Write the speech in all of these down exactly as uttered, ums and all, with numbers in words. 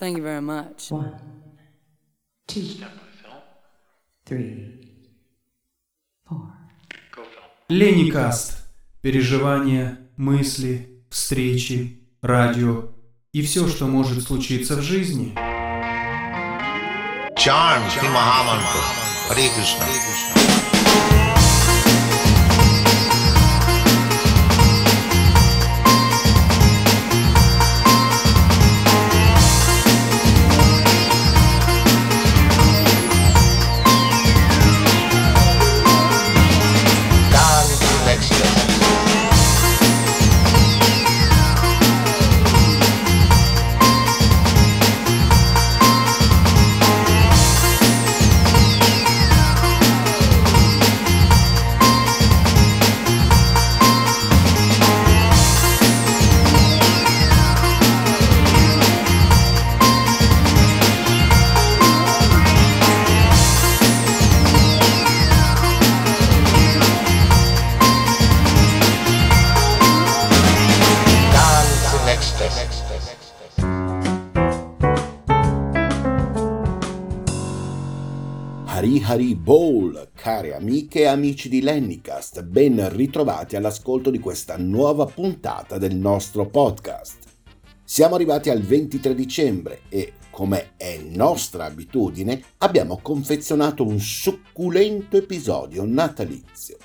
Thank you very much. One, two, three, four. Lennycast. Переживания, мысли, встречи, радио и все, что может случиться в жизни. Charm Shri Mahamantra. Hare Krishna. Hari Bowl, care amiche e amici di Lennycast, ben ritrovati all'ascolto di questa nuova puntata del nostro podcast. Siamo arrivati al ventitré dicembre e, come è nostra abitudine, abbiamo confezionato un succulento episodio natalizio.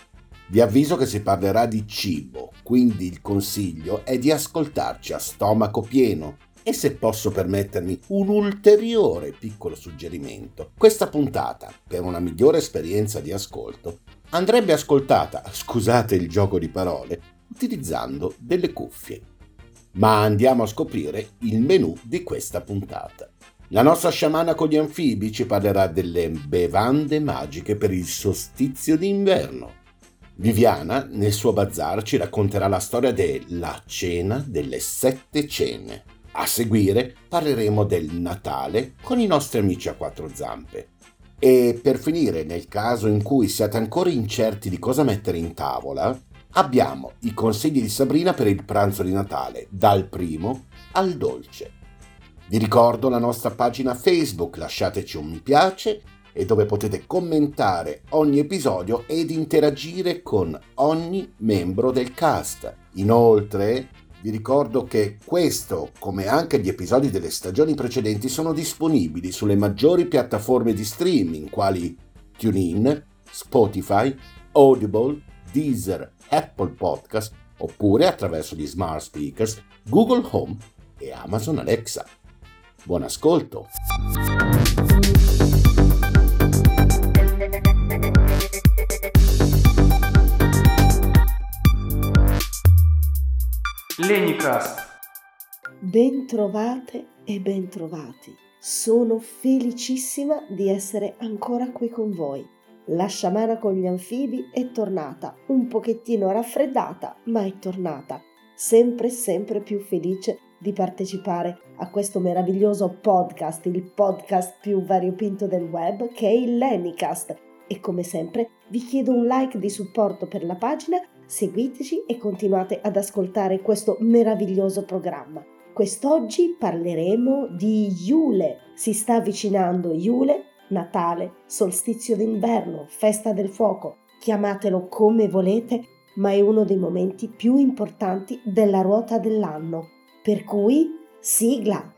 Vi avviso che si parlerà di cibo, quindi il consiglio è di ascoltarci a stomaco pieno. E se posso permettermi un ulteriore piccolo suggerimento, questa puntata, per una migliore esperienza di ascolto, andrebbe ascoltata, scusate il gioco di parole, utilizzando delle cuffie. Ma andiamo a scoprire il menù di questa puntata. La nostra sciamana con gli anfibi ci parlerà delle bevande magiche per il solstizio d'inverno. Viviana, nel suo bazar, ci racconterà la storia della cena delle sette cene. A seguire parleremo del Natale con i nostri amici a quattro zampe. E per finire, nel caso in cui siate ancora incerti di cosa mettere in tavola, abbiamo i consigli di Sabrina per il pranzo di Natale, dal primo al dolce. Vi ricordo la nostra pagina Facebook, lasciateci un mi piace, e dove potete commentare ogni episodio ed interagire con ogni membro del cast. Inoltre, vi ricordo che questo, come anche gli episodi delle stagioni precedenti, sono disponibili sulle maggiori piattaforme di streaming quali TuneIn, Spotify, Audible, Deezer, Apple Podcast, oppure attraverso gli smart speakers, Google Home e Amazon Alexa. Buon ascolto! Lennycast. Bentrovate e bentrovati. Sono felicissima di essere ancora qui con voi. La sciamana con gli anfibi è tornata, un pochettino raffreddata, ma è tornata. Sempre sempre più felice di partecipare a questo meraviglioso podcast, il podcast più variopinto del web, che è il Lennycast. E come sempre vi chiedo un like di supporto per la pagina. Seguiteci e continuate ad ascoltare questo meraviglioso programma. Quest'oggi parleremo di Yule. Si sta avvicinando Yule, Natale, solstizio d'inverno, festa del fuoco, chiamatelo come volete, ma è uno dei momenti più importanti della ruota dell'anno. Per cui, sigla!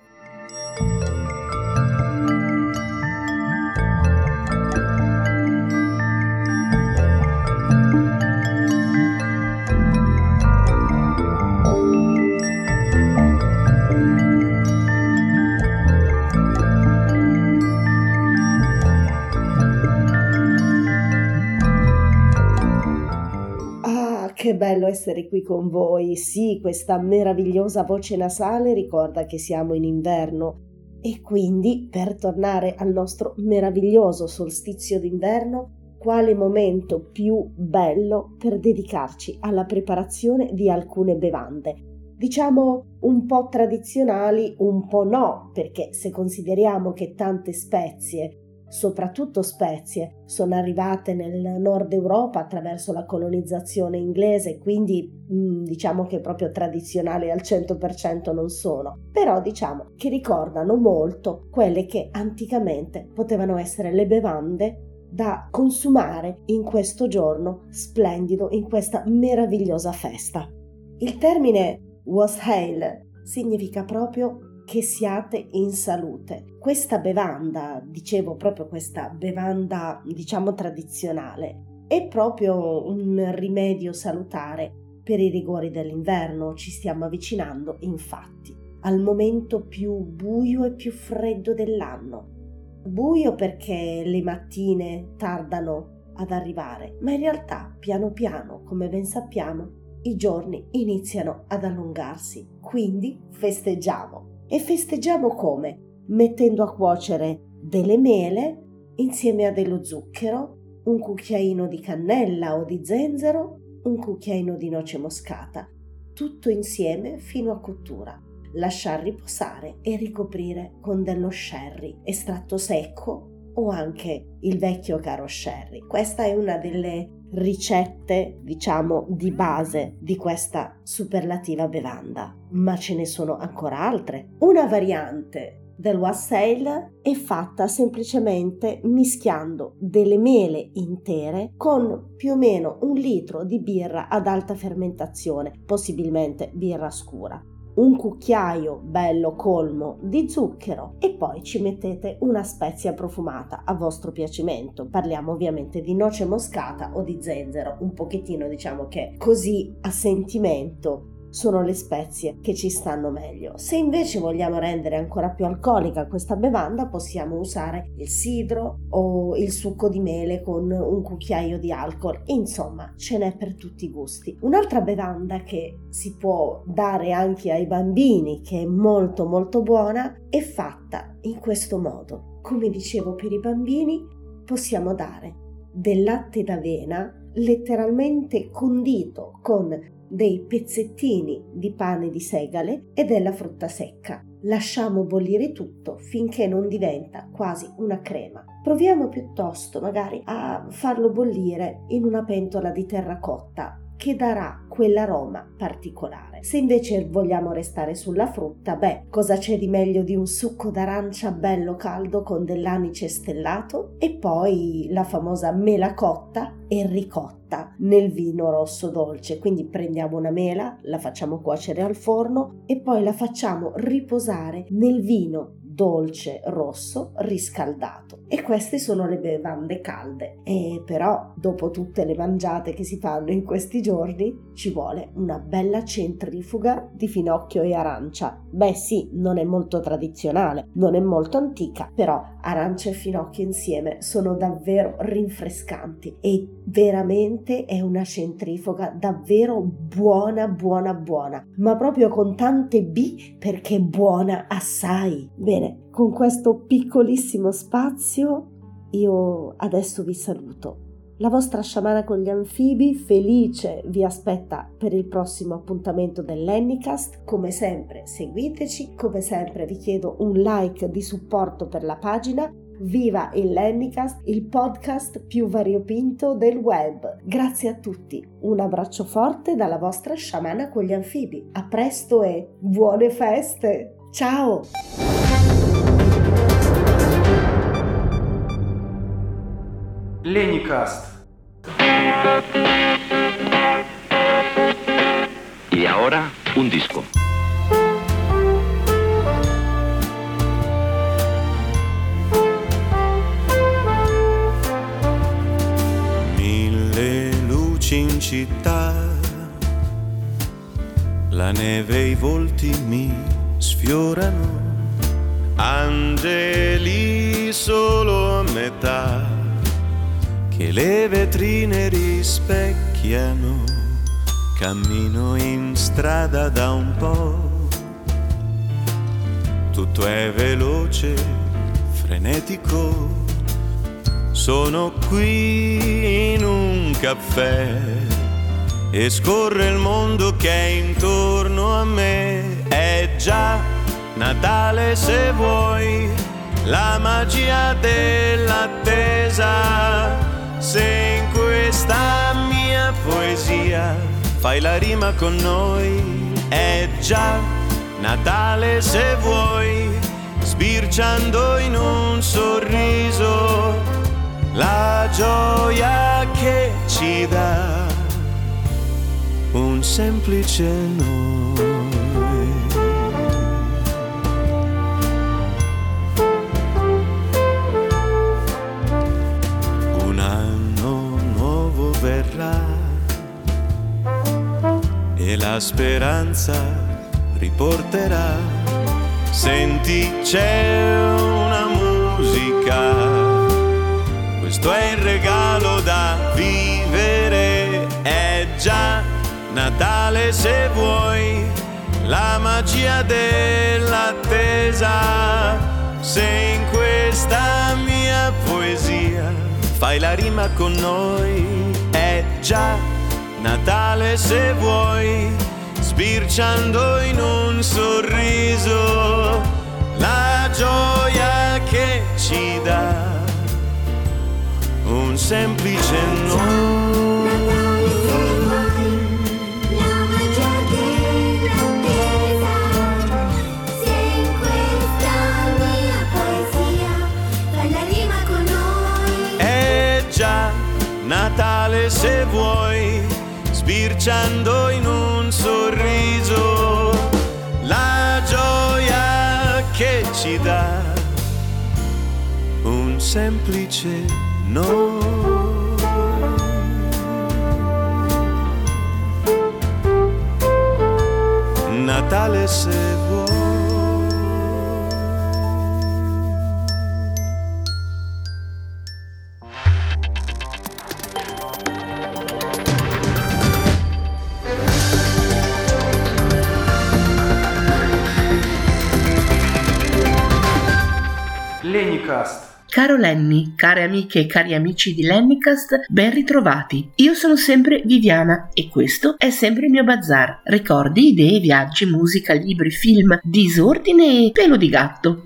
Che bello essere qui con voi, sì, questa meravigliosa voce nasale ricorda che siamo in inverno e quindi per tornare al nostro meraviglioso solstizio d'inverno, quale momento più bello per dedicarci alla preparazione di alcune bevande, diciamo un po' tradizionali, un po' no, perché se consideriamo che tante spezie soprattutto spezie, sono arrivate nel nord Europa attraverso la colonizzazione inglese, quindi diciamo che proprio tradizionali al cento per cento non sono, però diciamo che ricordano molto quelle che anticamente potevano essere le bevande da consumare in questo giorno splendido, in questa meravigliosa festa. Il termine wassail significa proprio che siate in salute. Questa bevanda, dicevo proprio questa bevanda diciamo tradizionale, è proprio un rimedio salutare per i rigori dell'inverno. Ci stiamo avvicinando infatti al momento più buio e più freddo dell'anno. Buio perché le mattine tardano ad arrivare, ma in realtà piano piano, come ben sappiamo, i giorni iniziano ad allungarsi, quindi festeggiamo. E festeggiamo come? Mettendo a cuocere delle mele insieme a dello zucchero, un cucchiaino di cannella o di zenzero, un cucchiaino di noce moscata, tutto insieme fino a cottura. Lasciar riposare e ricoprire con dello sherry, estratto secco o anche il vecchio caro sherry. Questa è una delle ricette, diciamo, di base di questa superlativa bevanda, ma ce ne sono ancora altre. Una variante del wassail è fatta semplicemente mischiando delle mele intere con più o meno un litro di birra ad alta fermentazione, possibilmente birra scura, un cucchiaio bello colmo di zucchero e poi ci mettete una spezia profumata a vostro piacimento. Parliamo ovviamente di noce moscata o di zenzero, un pochettino diciamo che così a sentimento sono le spezie che ci stanno meglio. Se invece vogliamo rendere ancora più alcolica questa bevanda, possiamo usare il sidro o il succo di mele con un cucchiaio di alcol. Insomma, ce n'è per tutti i gusti. Un'altra bevanda che si può dare anche ai bambini, che è molto molto buona, è fatta in questo modo. Come dicevo, per i bambini possiamo dare del latte d'avena letteralmente condito con dei pezzettini di pane di segale e della frutta secca. Lasciamo bollire tutto finché non diventa quasi una crema. Proviamo piuttosto magari a farlo bollire in una pentola di terracotta che darà quell'aroma particolare. Se invece vogliamo restare sulla frutta, beh, cosa c'è di meglio di un succo d'arancia bello caldo con dell'anice stellato e poi la famosa mela cotta e ricotta nel vino rosso dolce. Quindi prendiamo una mela, la facciamo cuocere al forno e poi la facciamo riposare nel vino dolce rosso riscaldato. E queste sono le bevande calde. E però dopo tutte le mangiate che si fanno in questi giorni ci vuole una bella centrifuga di finocchio e arancia. Beh sì, non è molto tradizionale, non è molto antica, però arancia e finocchio insieme sono davvero rinfrescanti e veramente è una centrifuga davvero buona buona buona, ma proprio con tante B perché buona assai. Bene, con questo piccolissimo spazio io adesso vi saluto. La vostra sciamana con gli anfibi felice vi aspetta per il prossimo appuntamento del Lennycast. Come sempre seguiteci, come sempre vi chiedo un like di supporto per la pagina. Viva il Lennycast, il podcast più variopinto del web. Grazie a tutti, un abbraccio forte dalla vostra sciamana con gli anfibi. A presto e buone feste! Ciao! Lennycast. Y ahora, un disco. Mille luci in città, la neve e i volti mi sfiorano, angeli solo a metà che le vetrine rispecchiano. Cammino in strada da un po', tutto è veloce, frenetico. Sono qui in un caffè e scorre il mondo che è intorno a me. È già Natale se vuoi, la magia dell'attesa. Se in questa mia poesia fai la rima con noi, è già Natale se vuoi, sbirciando in un sorriso la gioia che ci dà un semplice noi. Un anno nuovo verrà e la speranza riporterà. Senti, c'è una musica, questo è il regalo da vivere, è già Natale se vuoi, la magia dell'attesa. Se in questa mia poesia fai la rima con noi, è già Natale se vuoi, sbirciando in un sorriso la gioia che ci dà un semplice no. La magia dell'attesa, se in questa mia poesia fai la rima con noi, è già Natale se vuoi, sbirciando in un sorriso la gioia che ci dà un semplice no. Natale se vuoi. Lennycast. Caro Lenny, care amiche e cari amici di Lennycast, ben ritrovati. Io sono sempre Viviana e questo è sempre il mio bazar. Ricordi, idee, viaggi, musica, libri, film, disordine e pelo di gatto.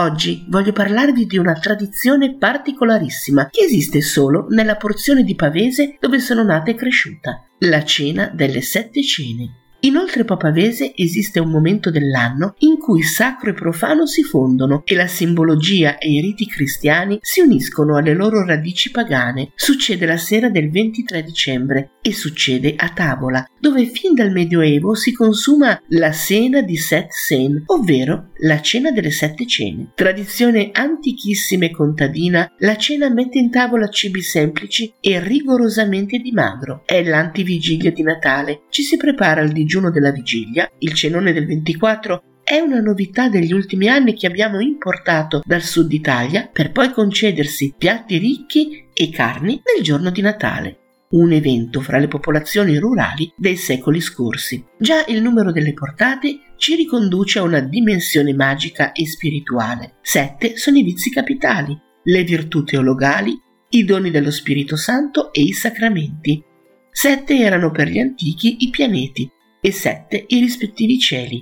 Oggi voglio parlarvi di una tradizione particolarissima che esiste solo nella porzione di Pavese dove sono nata e cresciuta, la cena delle sette cene. Inoltre a Pavese esiste un momento dell'anno in cui sacro e profano si fondono e la simbologia e i riti cristiani si uniscono alle loro radici pagane. Succede la sera del ventitré dicembre e succede a tavola, dove fin dal Medioevo si consuma la cena di Sette Sen, ovvero la cena delle sette cene. Tradizione antichissima e contadina, la cena mette in tavola cibi semplici e rigorosamente di magro. È l'antivigilia di Natale, ci si prepara al digiuno della vigilia, il cenone del ventiquattro è una novità degli ultimi anni che abbiamo importato dal sud Italia per poi concedersi piatti ricchi e carni nel giorno di Natale, un evento fra le popolazioni rurali dei secoli scorsi. Già il numero delle portate ci riconduce a una dimensione magica e spirituale. Sette sono i vizi capitali, le virtù teologali, i doni dello Spirito Santo e i sacramenti. Sette erano per gli antichi i pianeti e sette i rispettivi cieli,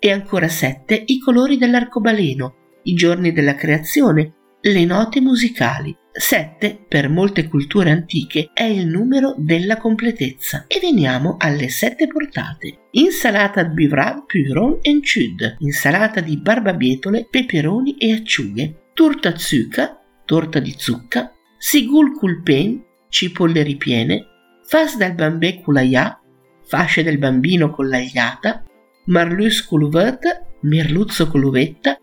e ancora sette i colori dell'arcobaleno, i giorni della creazione, le note musicali. Sette, per molte culture antiche, è il numero della completezza. E veniamo alle sette portate. Insalata di bivrad, puron e chud, insalata di barbabietole, peperoni e acciughe, torta zucca, torta di zucca, sigul kulpen, cipolle ripiene, fas dal bambè kulaya, fasce del bambino con l'agliata, marlus con l'uvetta, merluzzo con l'uvetta,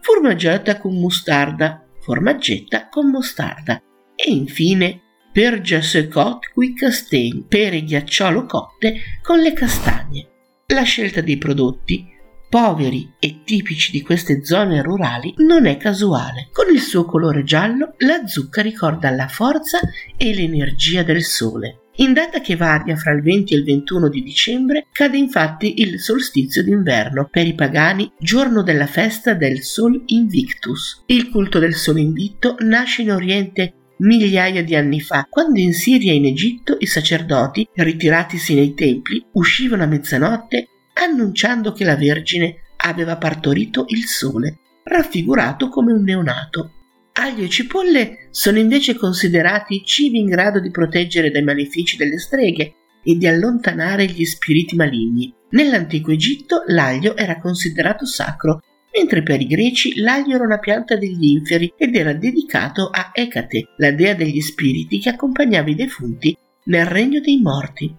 formaggetta con mostarda, formaggetta con mostarda e infine pergia secot qui castagni, pere ghiacciolo cotte con le castagne. La scelta dei prodotti, poveri e tipici di queste zone rurali, non è casuale. Con il suo colore giallo, la zucca ricorda la forza e l'energia del sole. In data che varia fra il venti e il ventuno di dicembre cade infatti il solstizio d'inverno, per i pagani giorno della festa del Sol Invictus. Il culto del Sole Invitto nasce in Oriente migliaia di anni fa, quando in Siria e in Egitto i sacerdoti, ritiratisi nei templi, uscivano a mezzanotte annunciando che la Vergine aveva partorito il sole, raffigurato come un neonato. Aglio e cipolle sono invece considerati cibi in grado di proteggere dai malefici delle streghe e di allontanare gli spiriti maligni. Nell'antico Egitto l'aglio era considerato sacro, mentre per i greci l'aglio era una pianta degli inferi ed era dedicato a Ecate, la dea degli spiriti che accompagnava i defunti nel regno dei morti.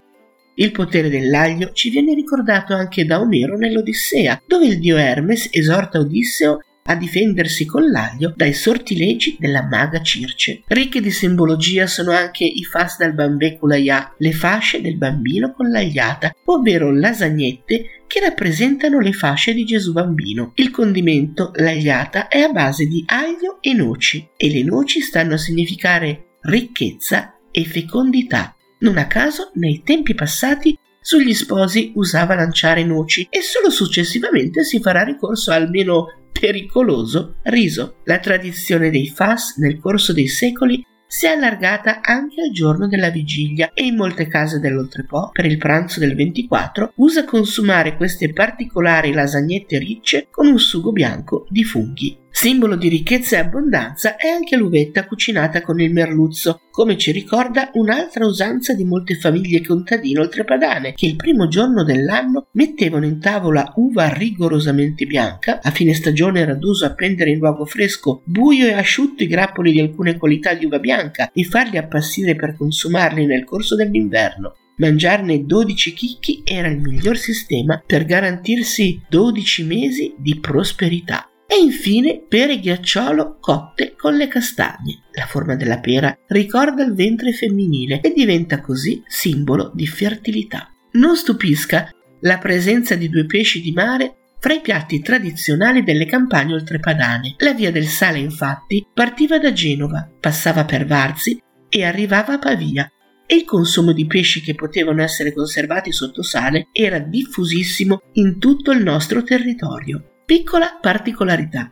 Il potere dell'aglio ci viene ricordato anche da Omero nell'Odissea, dove il dio Hermes esorta Odisseo a difendersi con l'aglio dai sortilegi della maga Circe. Ricche di simbologia sono anche i fas dal bambè culaià, le fasce del bambino con l'agliata, ovvero lasagnette che rappresentano le fasce di Gesù bambino. Il condimento, l'agliata, è a base di aglio e noci, e le noci stanno a significare ricchezza e fecondità. Non a caso, nei tempi passati, sugli sposi usava lanciare noci e solo successivamente si farà ricorso al meno pericoloso riso. La tradizione dei fas nel corso dei secoli si è allargata anche al giorno della vigilia e in molte case dell'Oltrepo, per il pranzo del ventiquattro, usa consumare queste particolari lasagnette ricce con un sugo bianco di funghi. Simbolo di ricchezza e abbondanza è anche l'uvetta cucinata con il merluzzo, come ci ricorda un'altra usanza di molte famiglie contadine oltrepadane, che il primo giorno dell'anno mettevano in tavola uva rigorosamente bianca. A fine stagione era d'uso appendere in luogo fresco, buio e asciutto i grappoli di alcune qualità di uva bianca e farli appassire per consumarli nel corso dell'inverno. Mangiarne dodici chicchi era il miglior sistema per garantirsi dodici mesi di prosperità. E infine pere ghiacciolo cotte con le castagne. La forma della pera ricorda il ventre femminile e diventa così simbolo di fertilità. Non stupisca la presenza di due pesci di mare fra i piatti tradizionali delle campagne oltrepadane. La via del sale, infatti, partiva da Genova, passava per Varzi e arrivava a Pavia, e il consumo di pesci che potevano essere conservati sotto sale era diffusissimo in tutto il nostro territorio. Piccola particolarità.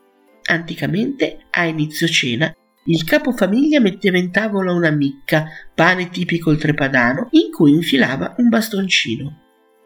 Anticamente, a inizio cena, il capofamiglia metteva in tavola una micca, pane tipico oltrepadano, in cui infilava un bastoncino.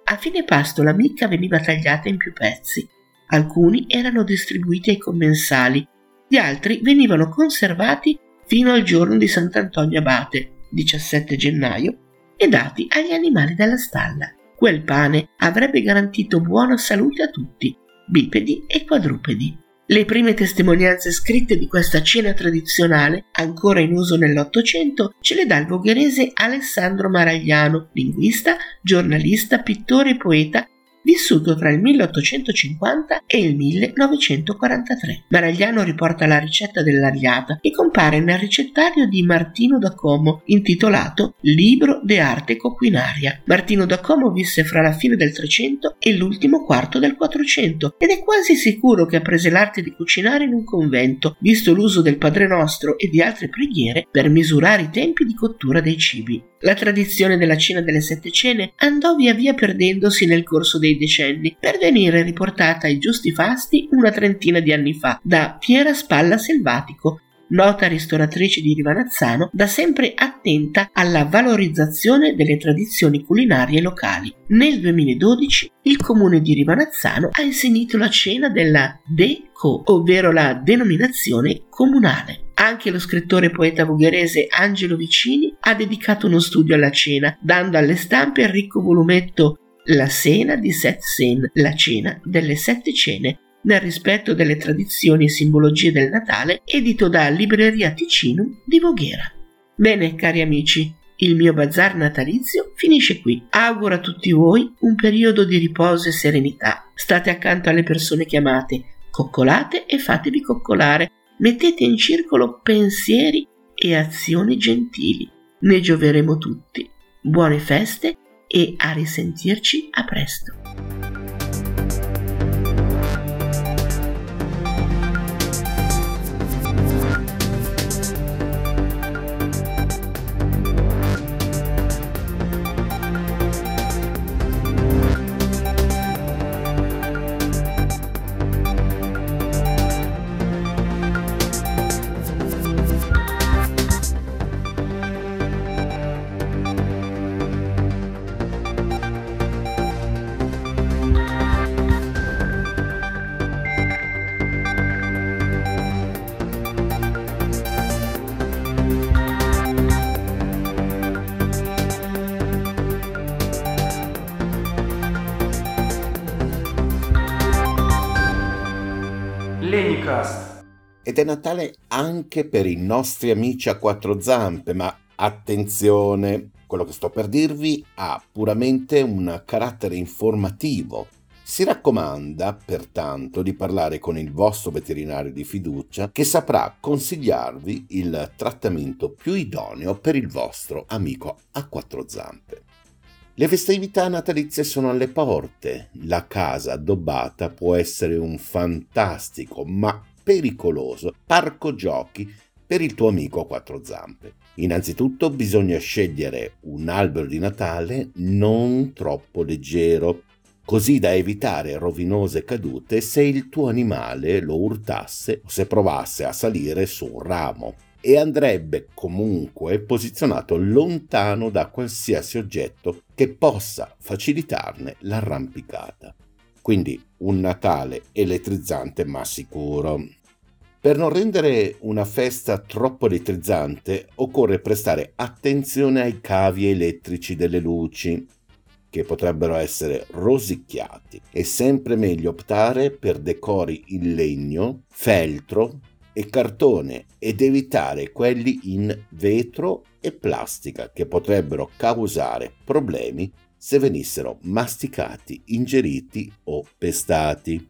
A fine pasto la micca veniva tagliata in più pezzi. Alcuni erano distribuiti ai commensali, gli altri venivano conservati fino al giorno di Sant'Antonio Abate, diciassette gennaio, e dati agli animali della stalla. Quel pane avrebbe garantito buona salute a tutti, bipedi e quadrupedi. Le prime testimonianze scritte di questa cena tradizionale, ancora in uso nell'Ottocento, ce le dà il vogherese Alessandro Maragliano, linguista, giornalista, pittore e poeta, vissuto tra il milleottocentocinquanta e il millenovecentoquarantatré. Maragliano riporta la ricetta dell'agliata che compare nel ricettario di Martino da Como, intitolato Libro de Arte Coquinaria. Martino da Como visse fra la fine del Trecento e l'ultimo quarto del Quattrocento ed è quasi sicuro che apprese l'arte di cucinare in un convento, visto l'uso del Padre Nostro e di altre preghiere per misurare i tempi di cottura dei cibi. La tradizione della cena delle sette cene andò via via perdendosi nel corso dei decenni, per venire riportata ai giusti fasti una trentina di anni fa da Piera Spalla Selvatico, nota ristoratrice di Rivanazzano, da sempre attenta alla valorizzazione delle tradizioni culinarie locali. Nel duemiladodici il comune di Rivanazzano ha inserito la cena della D E C O, ovvero la denominazione comunale. Anche lo scrittore e poeta vogherese Angelo Vicini ha dedicato uno studio alla cena, dando alle stampe il ricco volumetto La Cena di Sette Sen, la cena delle sette cene, nel rispetto delle tradizioni e simbologie del Natale, edito da Libreria Ticinum di Voghera. Bene, cari amici, il mio bazar natalizio finisce qui. Auguro a tutti voi un periodo di riposo e serenità. State accanto alle persone che amate, coccolate e fatevi coccolare. Mettete in circolo pensieri e azioni gentili. Ne gioveremo tutti. Buone feste e a risentirci a presto. Lennycast. Ed è Natale anche per i nostri amici a quattro zampe, ma attenzione, quello che sto per dirvi ha puramente un carattere informativo. Si raccomanda, pertanto, di parlare con il vostro veterinario di fiducia che saprà consigliarvi il trattamento più idoneo per il vostro amico a quattro zampe. Le festività natalizie sono alle porte. La casa addobbata può essere un fantastico ma pericoloso parco giochi per il tuo amico a quattro zampe. Innanzitutto bisogna scegliere un albero di Natale non troppo leggero, così da evitare rovinose cadute se il tuo animale lo urtasse o se provasse a salire su un ramo, e andrebbe comunque posizionato lontano da qualsiasi oggetto che possa facilitarne l'arrampicata. Quindi un Natale elettrizzante ma sicuro. Per non rendere una festa troppo elettrizzante occorre prestare attenzione ai cavi elettrici delle luci, che potrebbero essere rosicchiati. È sempre meglio optare per decori in legno, feltro e cartone ed evitare quelli in vetro e plastica, che potrebbero causare problemi se venissero masticati, ingeriti o pestati.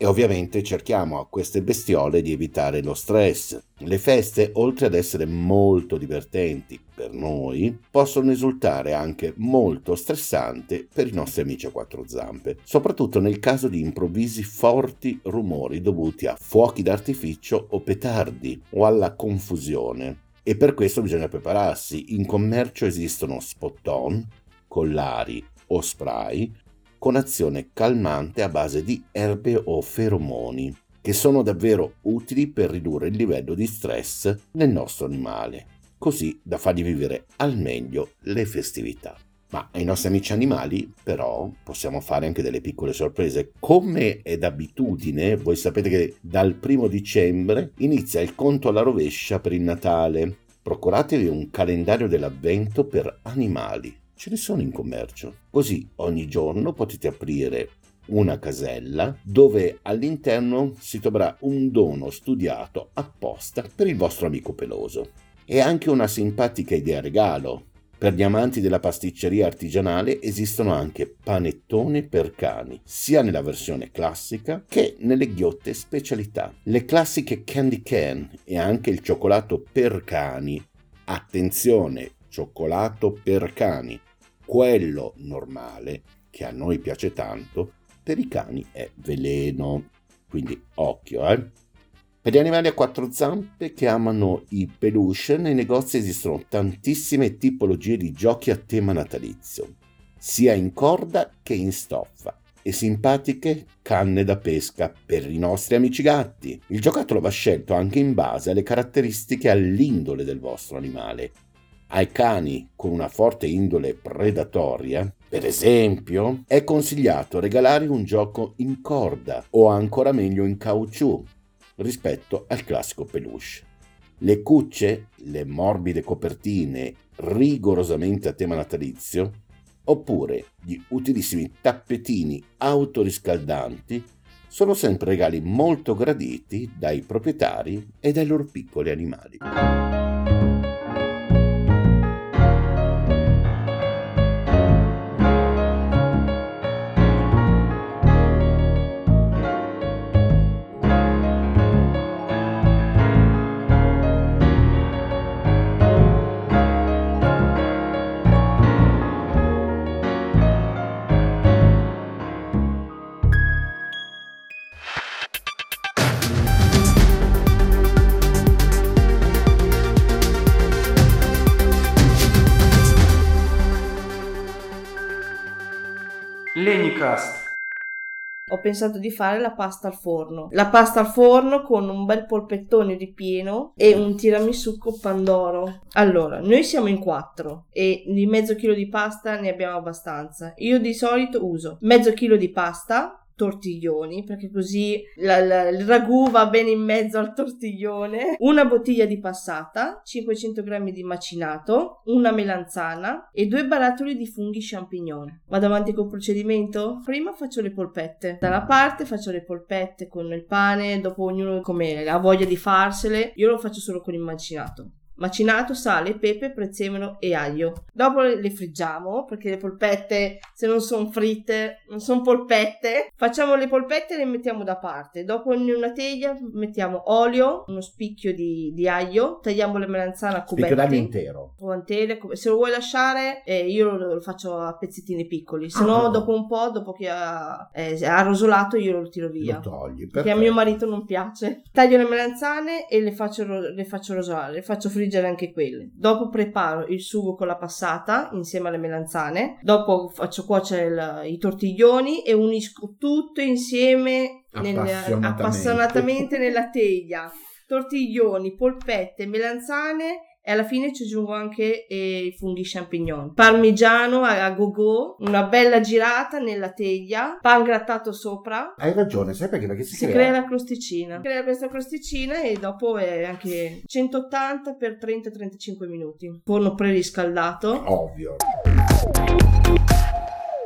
E ovviamente cerchiamo a queste bestiole di evitare lo stress. Le feste, oltre ad essere molto divertenti per noi, possono risultare anche molto stressanti per i nostri amici a quattro zampe, soprattutto nel caso di improvvisi forti rumori dovuti a fuochi d'artificio o petardi o alla confusione. E per questo bisogna prepararsi. In commercio esistono spot-on, collari o spray con azione calmante a base di erbe o feromoni, che sono davvero utili per ridurre il livello di stress nel nostro animale, così da fargli vivere al meglio le festività. Ma ai nostri amici animali, però, possiamo fare anche delle piccole sorprese. Come è d'abitudine, voi sapete che dal primo dicembre inizia il conto alla rovescia per il Natale. Procuratevi un calendario dell'avvento per animali. Ce ne sono in commercio. Così ogni giorno potete aprire una casella dove all'interno si troverà un dono studiato apposta per il vostro amico peloso. E anche una simpatica idea regalo. Per gli amanti della pasticceria artigianale esistono anche panettoni per cani, sia nella versione classica che nelle ghiotte specialità. Le classiche candy can e anche il cioccolato per cani. Attenzione, cioccolato per cani. Quello normale, che a noi piace tanto, per i cani è veleno. Quindi occhio, eh! Per gli animali a quattro zampe che amano i peluche, nei negozi esistono tantissime tipologie di giochi a tema natalizio, sia in corda che in stoffa, e simpatiche canne da pesca per i nostri amici gatti. Il giocattolo va scelto anche in base alle caratteristiche e all'indole del vostro animale. Ai cani con una forte indole predatoria, per esempio, è consigliato regalare un gioco in corda o ancora meglio in caucciù rispetto al classico peluche. Le cucce, le morbide copertine rigorosamente a tema natalizio, oppure gli utilissimi tappetini autoriscaldanti sono sempre regali molto graditi dai proprietari e dai loro piccoli animali. Lennycast. Ho pensato di fare la pasta al forno. La pasta al forno con un bel polpettone ripieno e un tiramisù con pandoro. Allora, noi siamo in quattro e di mezzo chilo di pasta ne abbiamo abbastanza. Io di solito uso mezzo chilo di pasta, tortiglioni, perché così la, la, il ragù va bene in mezzo al tortiglione, una bottiglia di passata, cinquecento grammi di macinato, una melanzana e due barattoli di funghi champignon. Vado avanti col procedimento? Prima faccio le polpette, da una parte faccio le polpette con il pane, dopo ognuno come ha voglia di farsele, io lo faccio solo con il macinato. Macinato, sale, pepe, prezzemolo e aglio. Dopo le friggiamo, perché le polpette, se non sono fritte, non sono polpette. Facciamo le polpette e le mettiamo da parte. Dopo in una teglia mettiamo olio, uno spicchio di, di aglio, tagliamo la melanzana a cubetti. Spicchio d'aglio intero. Se lo vuoi lasciare, eh, io lo, lo faccio a pezzettini piccoli. Se no, ah. dopo un po', dopo che ha, eh, ha rosolato, io lo tiro via. Lo togli, perfetto. Perché a mio marito non piace. Taglio le melanzane e le faccio, le faccio rosolare, le faccio friggere anche quelle. Dopo preparo il sugo con la passata insieme alle melanzane, dopo faccio cuocere il, i tortiglioni e unisco tutto insieme nel, appassionatamente. appassionatamente nella teglia, tortiglioni, polpette, melanzane e alla fine ci aggiungo anche eh, i funghi champignon, parmigiano a, a gogo, una bella girata nella teglia, pan grattato sopra. Hai ragione, sai perché? Perché si, si crea... crea la crosticina. Si crea questa crosticina e dopo è anche centottanta per trenta trentacinque minuti. Forno preriscaldato. Ovvio.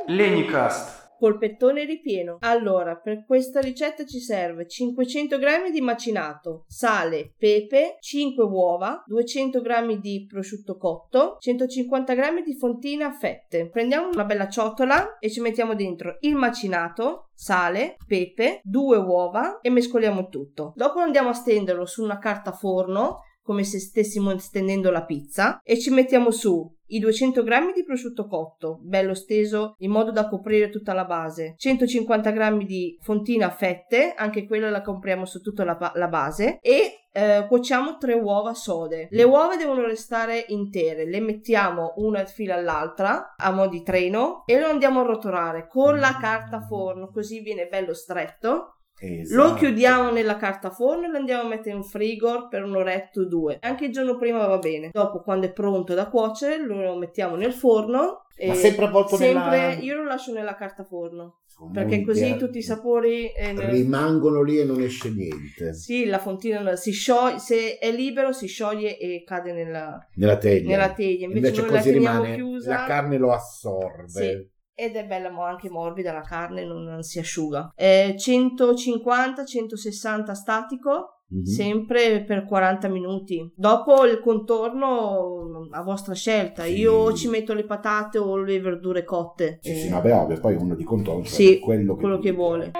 Lennycast. Polpettone ripieno. Allora, per questa ricetta ci serve cinquecento grammi di macinato, sale, pepe, cinque uova, duecento grammi di prosciutto cotto, centocinquanta grammi di fontina a fette. Prendiamo una bella ciotola e ci mettiamo dentro il macinato, sale, pepe, due uova e mescoliamo tutto. Dopo andiamo a stenderlo su una carta forno, come se stessimo stendendo la pizza, e ci mettiamo su i duecento grammi di prosciutto cotto, bello steso in modo da coprire tutta la base, centocinquanta grammi di fontina a fette, anche quella la compriamo su tutta la, la base, e eh, cuociamo tre uova sode. Le uova devono restare intere, le mettiamo una a fila all'altra a mo' di treno e lo andiamo a rotolare con la carta forno, così viene bello stretto. Esatto. Lo chiudiamo nella carta forno e lo andiamo a mettere in frigo per un'oretta o due, anche il giorno prima va bene. Dopo, quando è pronto da cuocere, lo mettiamo nel forno. Ma sempre avvolto nella... Io lo lascio nella carta forno. Comunque, perché così tutti i sapori eh, nel... rimangono lì e non esce niente. Sì, la fontina si scioglie, se è libero si scioglie e cade nella, nella teglia, nella teglia. Invece, Invece noi così la rimane chiusa. La carne lo assorbe. Sì. Ed è bella anche morbida la carne, non si asciuga. È centocinquanta centosessanta statico, mm-hmm. sempre per quaranta minuti. Dopo il contorno a vostra scelta, sì. Io ci metto le patate o le verdure cotte. Sì, eh. sì, vabbè, ovvio, poi uno di contorno, cioè sì, quello che, quello che vuole.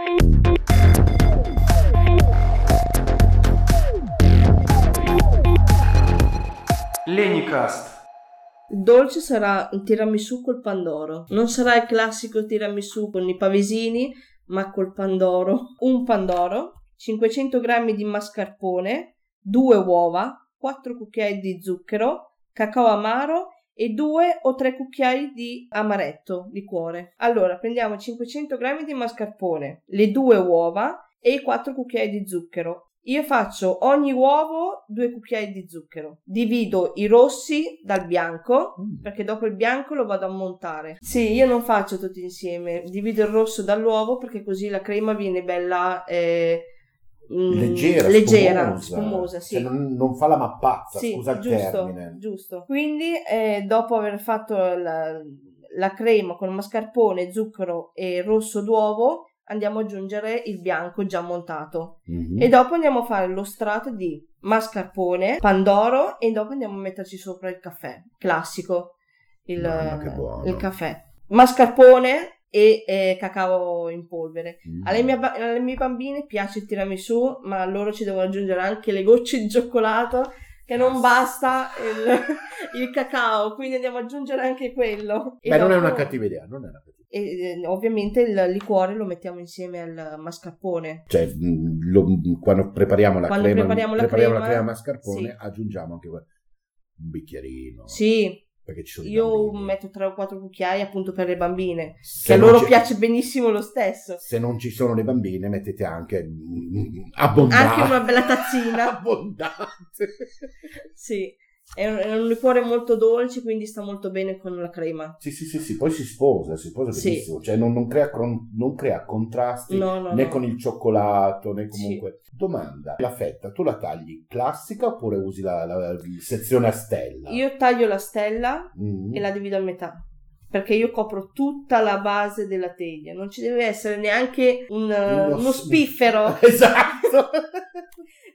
Lennycast. Il dolce sarà un tiramisù col pandoro. Non sarà il classico tiramisù con i pavesini, ma col pandoro. Un pandoro, cinquecento grammi di mascarpone, due uova, quattro cucchiai di zucchero, cacao amaro e due o tre cucchiai di amaretto, liquore. Allora, prendiamo cinquecento grammi di mascarpone, le due uova e i quattro cucchiai di zucchero. Io faccio ogni uovo due cucchiai di zucchero, divido i rossi dal bianco, perché dopo il bianco lo vado a montare. Sì, io non faccio tutti insieme, divido il rosso dall'uovo perché così la crema viene bella eh, mh, leggera, leggera, spumosa, spumosa sì. Cioè non, non fa la mappazza, sì, scusa il giusto, termine. Giusto. Quindi eh, dopo aver fatto la, la crema con mascarpone, zucchero e rosso d'uovo, andiamo ad aggiungere il bianco già montato, mm-hmm. e dopo andiamo a fare lo strato di mascarpone, pandoro e dopo andiamo a metterci sopra il caffè classico, il, Mamma, il caffè, mascarpone e eh, cacao in polvere. Mm. Alle, mie, alle mie bambine piace il tiramisù, ma loro ci devono aggiungere anche le gocce di cioccolato, che non basta il, il cacao, quindi andiamo ad aggiungere anche quello. Beh, dopo... non è una cattiva idea, non è una cattiva idea. E, eh, ovviamente il liquore lo mettiamo insieme al mascarpone. Cioè, lo, quando prepariamo la quando crema, prepariamo, prepariamo la crema, crema mascarpone, sì. Aggiungiamo anche un bicchierino. Sì. Perché ci sono io metto tre o quattro cucchiai appunto per le bambine, se che a loro piace benissimo lo stesso. Se non ci sono le bambine mettete anche abbondante, anche una bella tazzina abbondante, sì. È un, è un liquore molto dolce, quindi sta molto bene con la crema. Sì, sì, sì, sì. Poi si sposa, si sposa benissimo. Sì. Cioè non, non, crea, non crea contrasti no, no, né no. con il cioccolato, né comunque... Sì. Domanda, la fetta tu la tagli classica oppure usi la, la, la sezione a stella? Io taglio la stella mm. e la divido a metà, perché io copro tutta la base della teglia. Non ci deve essere neanche un, uno, uno spiffero. Esatto!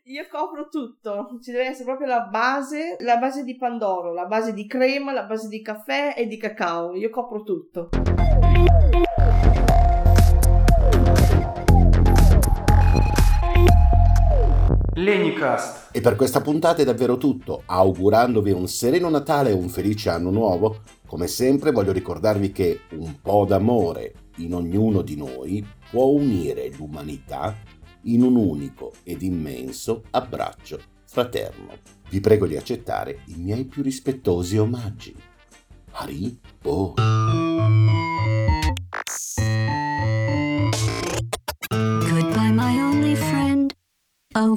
Io copro tutto, ci deve essere proprio la base, la base di pandoro, la base di crema, la base di caffè e di cacao, io copro tutto. Lennycast. E per questa puntata è davvero tutto, augurandovi un sereno Natale e un felice anno nuovo. Come sempre voglio ricordarvi che un po' d'amore in ognuno di noi può unire l'umanità in un unico ed immenso abbraccio fraterno. Vi prego di accettare i miei più rispettosi omaggi. Arrivo. Goodbye my only friend. Oh,